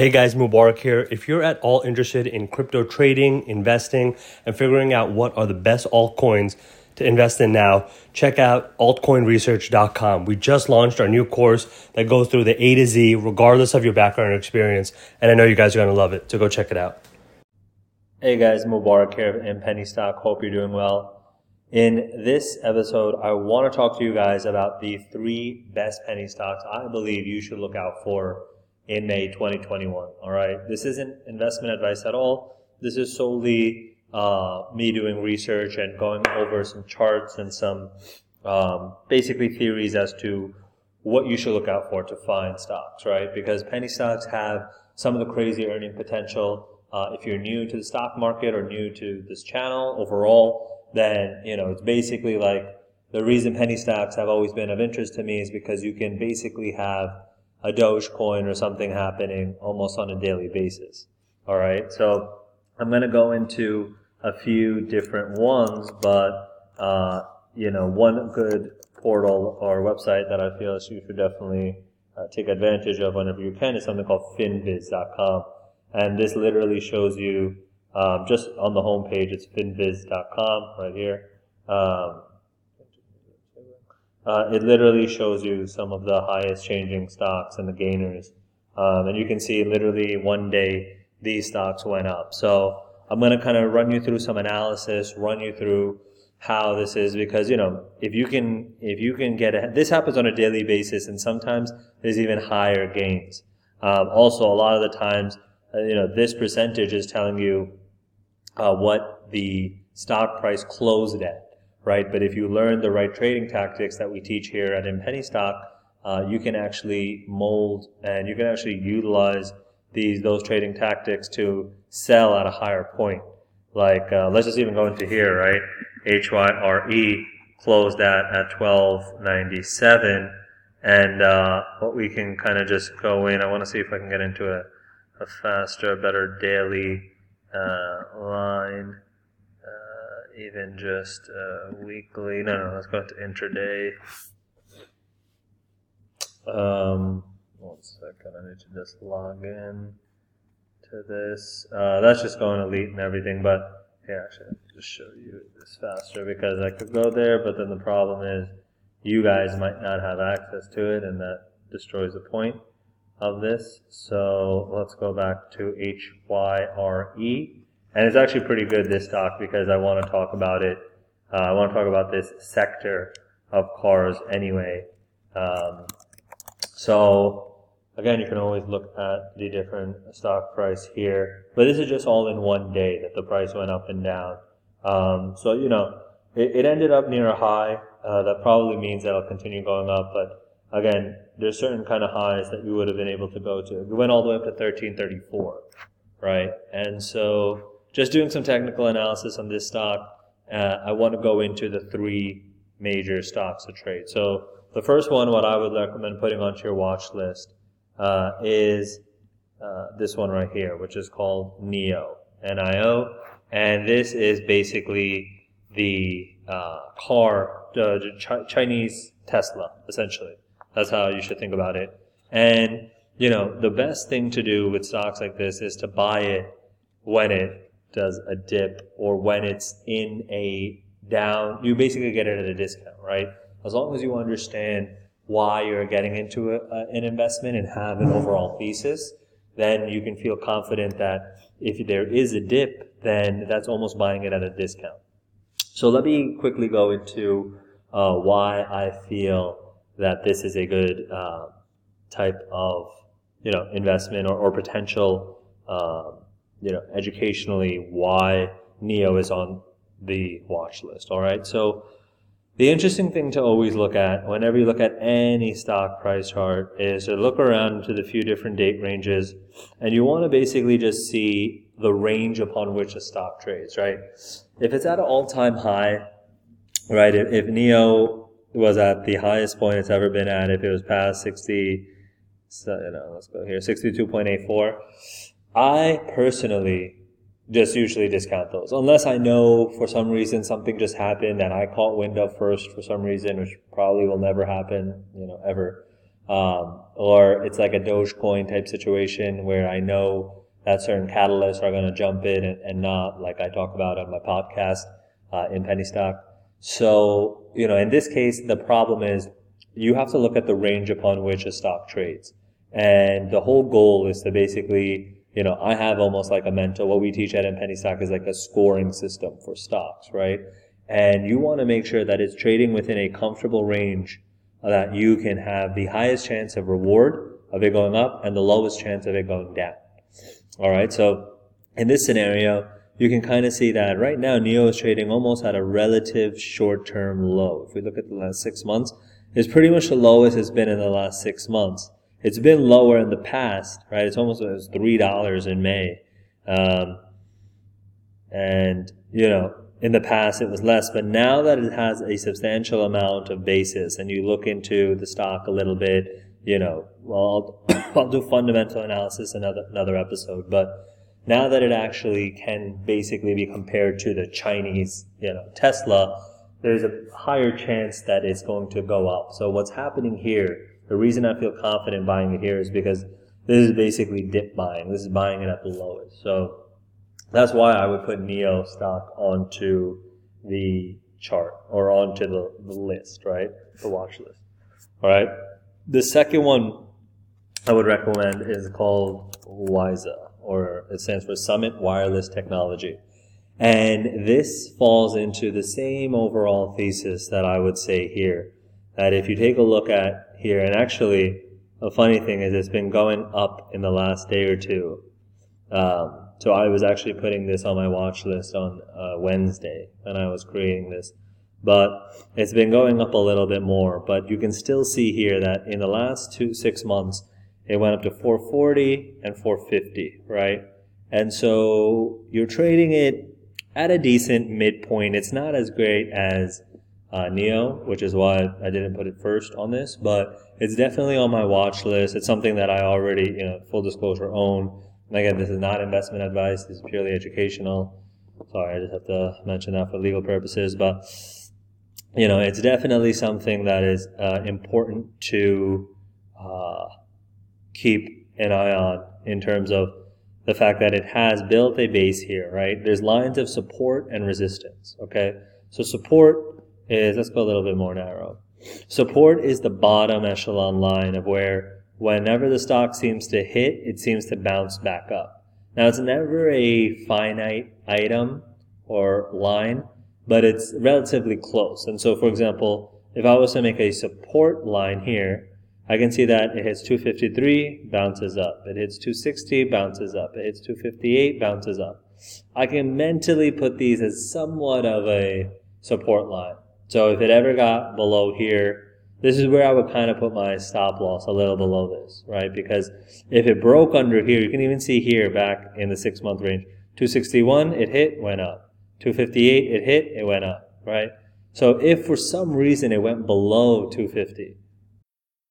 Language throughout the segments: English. Hey guys, Mubarak here. If you're at all interested in crypto trading, investing, and figuring out what are the best altcoins to invest in now, check out altcoinresearch.com. We just launched our new course that goes through the A to Z, regardless of your background or experience, and I know you guys are going to love it, so go check it out. Hey guys, Mubarak here of M Penny Stock. Hope you're doing well. In this episode, I want to talk to you guys about the 3 best penny stocks I believe you should look out for in May 2021, all right? This isn't investment advice at all. This is solely me doing research and going over some charts and some basically theories as to what you should look out for to find stocks, right? Because penny stocks have some of the crazy earning potential. If you're new to the stock market or new to this channel overall, then, you know, it's basically like the reason penny stocks have always been of interest to me is because you can basically have a Dogecoin or something happening almost on a daily basis. All right, so I'm going to go into a few different ones, but you know, one good portal or website that I feel you should definitely take advantage of whenever you can is something called finviz.com, and this literally shows you just on the home page. It's finviz.com right here. It literally shows you some of the highest changing stocks and the gainers. And you can see literally one day these stocks went up. So I'm going to kind of run you through some analysis, run you through how this is, because, you know, if you can get ahead, this happens on a daily basis, and sometimes there's even higher gains. Also, a lot of the times, you know, this percentage is telling you what the stock price closed at. Right, but if you learn the right trading tactics that we teach here at InPennyStack, you can actually mold and you can actually utilize those trading tactics to sell at a higher point. Like let's just even go into here, right? HYRE closed at 12.97, and what we can kind of just go in. I want to see if I can get into a faster, better daily line. Even just weekly. No, let's go to intraday. One second, I need to just log in to this. That's just going elite and everything, but here, actually, I'll just show you this faster because I could go there, but then the problem is you guys might not have access to it, and that destroys the point of this. So let's go back to HYRE. And it's actually pretty good, this stock, because I want to talk about it. I want to talk about this sector of cars anyway. So again, you can always look at the different stock price here, but this is just all in one day that the price went up and down. So, you know, it ended up near a high. That probably means that it'll continue going up. But again, there's certain kind of highs that you would have been able to go to. It went all the way up to 1334, right? And so, just doing some technical analysis on this stock, I want to go into the 3 major stocks to trade. So the first one, what I would recommend putting onto your watch list is this one right here, which is called NIO, NIO. And this is basically the Chinese Tesla, essentially. That's how you should think about it. And, you know, the best thing to do with stocks like this is to buy it when it does a dip or when it's in a down. You basically get it at a discount, right? As long as you understand why you're getting into an investment and have an overall thesis, then you can feel confident that if there is a dip, then that's almost buying it at a discount. So let me quickly go into why I feel that this is a good type of, you know, investment or potential you know, educationally, why NIO is on the watch list. All right. So the interesting thing to always look at whenever you look at any stock price chart is to look around to the few different date ranges, and you want to basically just see the range upon which a stock trades, right? If it's at an all-time high, right? If NIO was at the highest point it's ever been at, if it was past 60, so, you know, let's go here, 62.84. I personally just usually discount those unless I know for some reason something just happened and I caught wind of first for some reason, which probably will never happen, you know, ever. or it's like a Dogecoin type situation where I know that certain catalysts are going to jump in and not, like I talk about on my podcast, in Penny Stock. So, you know, in this case, the problem is you have to look at the range upon which a stock trades. And the whole goal is to basically, you know, I have almost like a mentor. What we teach at M Penny Stock is like a scoring system for stocks, right? And you want to make sure that it's trading within a comfortable range that you can have the highest chance of reward of it going up and the lowest chance of it going down. All right. So in this scenario, you can kind of see that right now NIO is trading almost at a relative short-term low. If we look at the last 6 months, it's pretty much the lowest it's been in the last 6 months. It's been lower in the past, right? It's almost it was $3 in May. And, you know, in the past it was less, but now that it has a substantial amount of basis and you look into the stock a little bit, you know, well, I'll do fundamental analysis another episode, but now that it actually can basically be compared to the Chinese, you know, Tesla, there's a higher chance that it's going to go up. So what's happening here, the reason I feel confident buying it here is because this is basically dip buying. This is buying it at the lowest. So that's why I would put NIO stock onto the chart or onto the list, right? The watch list. All right. The second one I would recommend is called WISA, or it stands for Summit Wireless Technology. And this falls into the same overall thesis that I would say here, that if you take a look at here, and actually a funny thing is it's been going up in the last day or two. So I was actually putting this on my watch list on Wednesday when I was creating this, but it's been going up a little bit more, but you can still see here that in the last 6 months, it went up to 440 and 450, right? And so you're trading it at a decent midpoint. It's not as great as NIO, which is why I didn't put it first on this, but it's definitely on my watch list. It's something that I already, you know, full disclosure, own. And again, this is not investment advice. This is purely educational. Sorry, I just have to mention that for legal purposes, but you know, it's definitely something that is important to keep an eye on in terms of the fact that it has built a base here, right? There's lines of support and resistance. Okay, so support is, let's go a little bit more narrow. Support is the bottom echelon line of where whenever the stock seems to hit, it seems to bounce back up. Now, it's never a finite item or line, but it's relatively close. And so, for example, if I was to make a support line here, I can see that it hits 253, bounces up. It hits 260, bounces up. It hits 258, bounces up. I can mentally put these as somewhat of a support line. So if it ever got below here, this is where I would kind of put my stop loss a little below this, right? Because if it broke under here, you can even see here back in the 6 month range, 261, it hit, went up. 258, it hit, it went up, right? So if for some reason it went below 250,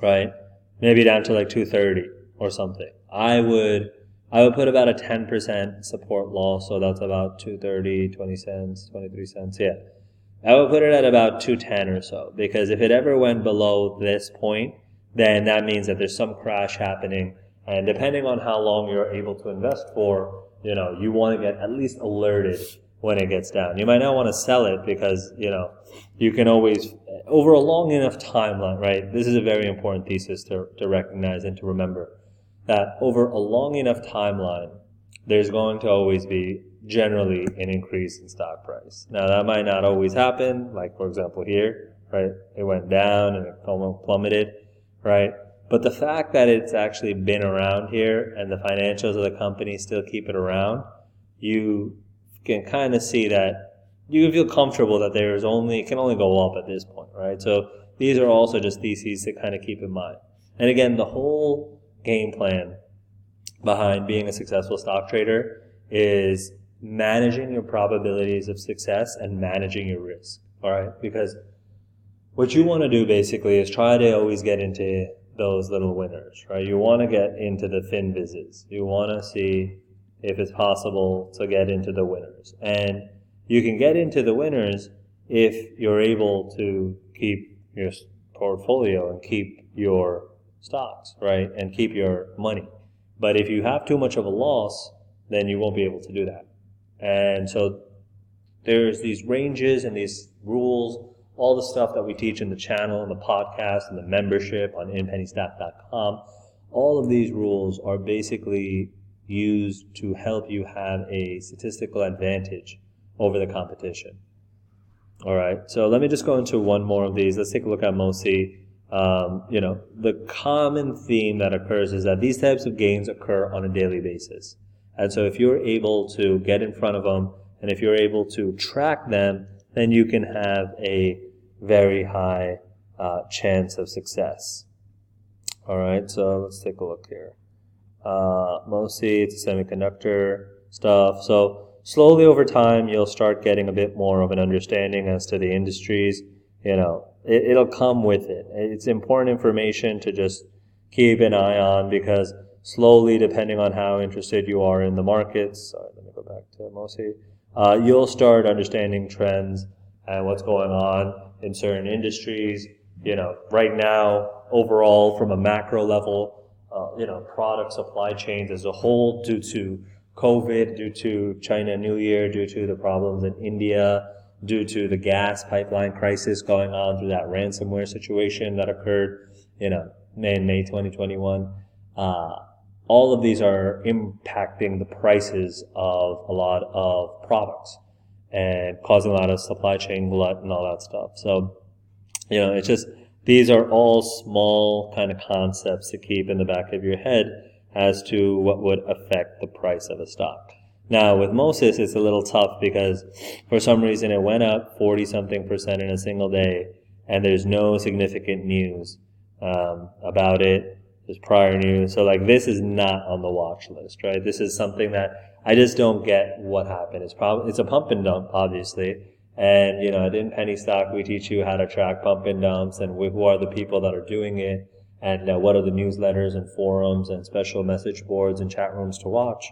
Right? Maybe down to like 230 or something. I would put about a 10% support loss. So that's about 230, 20 cents, 23 cents. Yeah. I would put it at about 210 or so, because if it ever went below this point, then that means that there's some crash happening. And depending on how long you're able to invest for, you know, you want to get at least alerted when it gets down. You might not want to sell it because, you know, you can always, over a long enough timeline, right? This is a very important thesis to recognize and to remember, that over a long enough timeline, there's going to always be generally an increase in stock price. Now, that might not always happen, like, for example, here, right? It went down and it plummeted, right? But the fact that it's actually been around here and the financials of the company still keep it around, you can kind of see that you can feel comfortable that it can only go up at this point, right? So these are also just theses to kind of keep in mind. And again, the whole game plan behind being a successful stock trader is managing your probabilities of success and managing your risk, all right? Because what you want to do basically is try to always get into those little winners, right? You want to get into the fin visits. You want to see if it's possible to get into the winners. And you can get into the winners if you're able to keep your portfolio and keep your stocks, right? And keep your money. But if you have too much of a loss, then you won't be able to do that. And so there's these ranges and these rules, all the stuff that we teach in the channel, in the podcast, in the membership, on InPennyStack.com. All of these rules are basically used to help you have a statistical advantage over the competition. All right, so let me just go into one more of these. Let's take a look at MOSI. You know, the common theme that occurs is that these types of gains occur on a daily basis. And so if you're able to get in front of them, and if you're able to track them, then you can have a very high chance of success. All right, so let's take a look here. MOSI, it's a semiconductor stuff. So slowly over time, you'll start getting a bit more of an understanding as to the industries. You know, it'll come with it. It's important information to just keep an eye on, because slowly, depending on how interested you are in the markets, sorry, let me go back to MOSI, you'll start understanding trends and what's going on in certain industries. You know, right now, overall, from a macro level, you know, product supply chains as a whole, due to COVID, due to China New Year, due to the problems in India, due to the gas pipeline crisis going on through that ransomware situation that occurred, you know, in May 2021. All of these are impacting the prices of a lot of products and causing a lot of supply chain glut and all that stuff. So, you know, it's just, these are all small kind of concepts to keep in the back of your head as to what would affect the price of a stock. Now, with MOSI, it's a little tough because for some reason it went up 40-something% in a single day, and there's no significant news about it. There's prior news. So like, this is not on the watch list, right? This is something that I just don't get what happened. It's a pump and dump, obviously. And, you know, at In Penny Stock, we teach you how to track pump and dumps and who are the people that are doing it, and what are the newsletters and forums and special message boards and chat rooms to watch.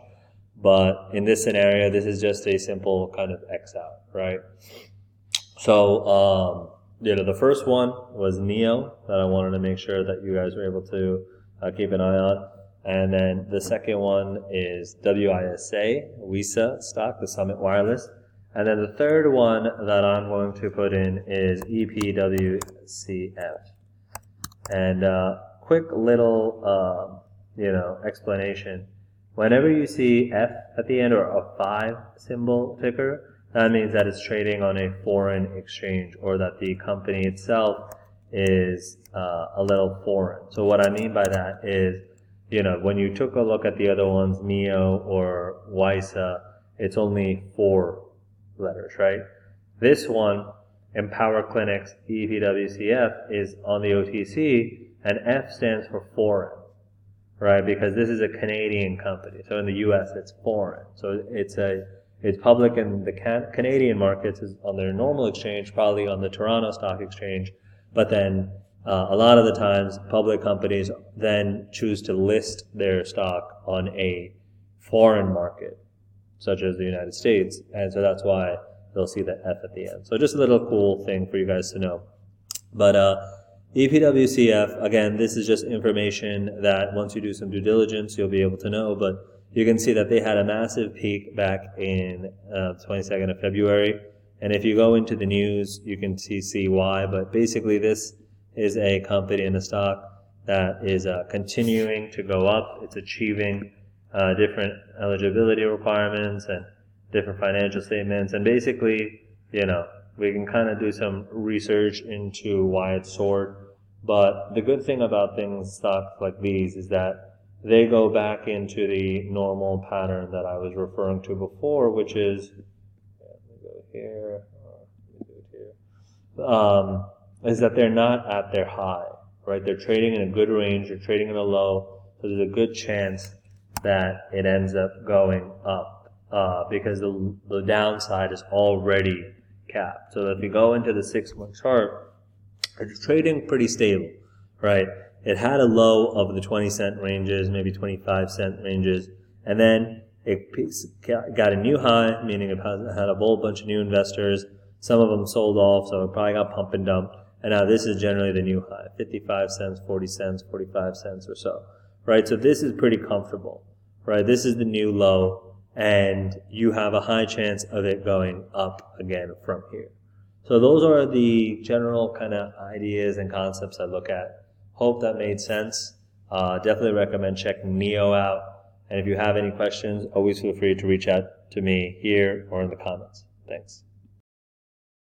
But in this scenario, this is just a simple kind of X out, right? So, you know, the first one was NIO, that I wanted to make sure that you guys were able to keep an eye on. And then the second one is WISA stock, the Summit Wireless. And then the third one that I'm going to put in is EPWCF. And quick little, you know, explanation. Whenever you see F at the end or a 5 symbol ticker, that means that it's trading on a foreign exchange, or that the company itself is a little foreign. So what I mean by that is, you know, when you took a look at the other ones, NIO or WISA, it's only 4 letters, right? This one, Empower Clinics, EPWCF, is on the OTC, and F stands for foreign, right? Because this is a Canadian company. So in the US, it's foreign. So it's public in the Canadian markets, is on their normal exchange, probably on the Toronto Stock Exchange. But then a lot of the times, public companies then choose to list their stock on a foreign market, such as the United States. And so that's why they'll see the F at the end. So just a little cool thing for you guys to know. But EPWCF, again, this is just information that once you do some due diligence, you'll be able to know. But you can see that they had a massive peak back in the 22nd of February. And if you go into the news, you can see why. But basically, this is a company and a stock that is continuing to go up. It's achieving different eligibility requirements and different financial statements. And basically, you know, we can kind of do some research into why it soared. But the good thing about stocks like these is that they go back into the normal pattern that I was referring to before, which is is that they're not at their high, right? They're trading in a good range, they're trading in a low, so there's a good chance that it ends up going up because the downside is already capped. So if you go into the 6 month chart, it's trading pretty stable, right? It had a low of the 20-cent ranges, maybe 25-cent ranges, and then it got a new high, meaning it had a whole bunch of new investors. Some of them sold off, so it probably got pump and dumped. And now this is generally the new high, 55 cents, 40 cents, 45 cents or so, right? So this is pretty comfortable, right? This is the new low, and you have a high chance of it going up again from here. So those are the general kind of ideas and concepts I look at. Hope that made sense. Definitely recommend checking NIO out. And if you have any questions, always feel free to reach out to me here or in the comments. Thanks.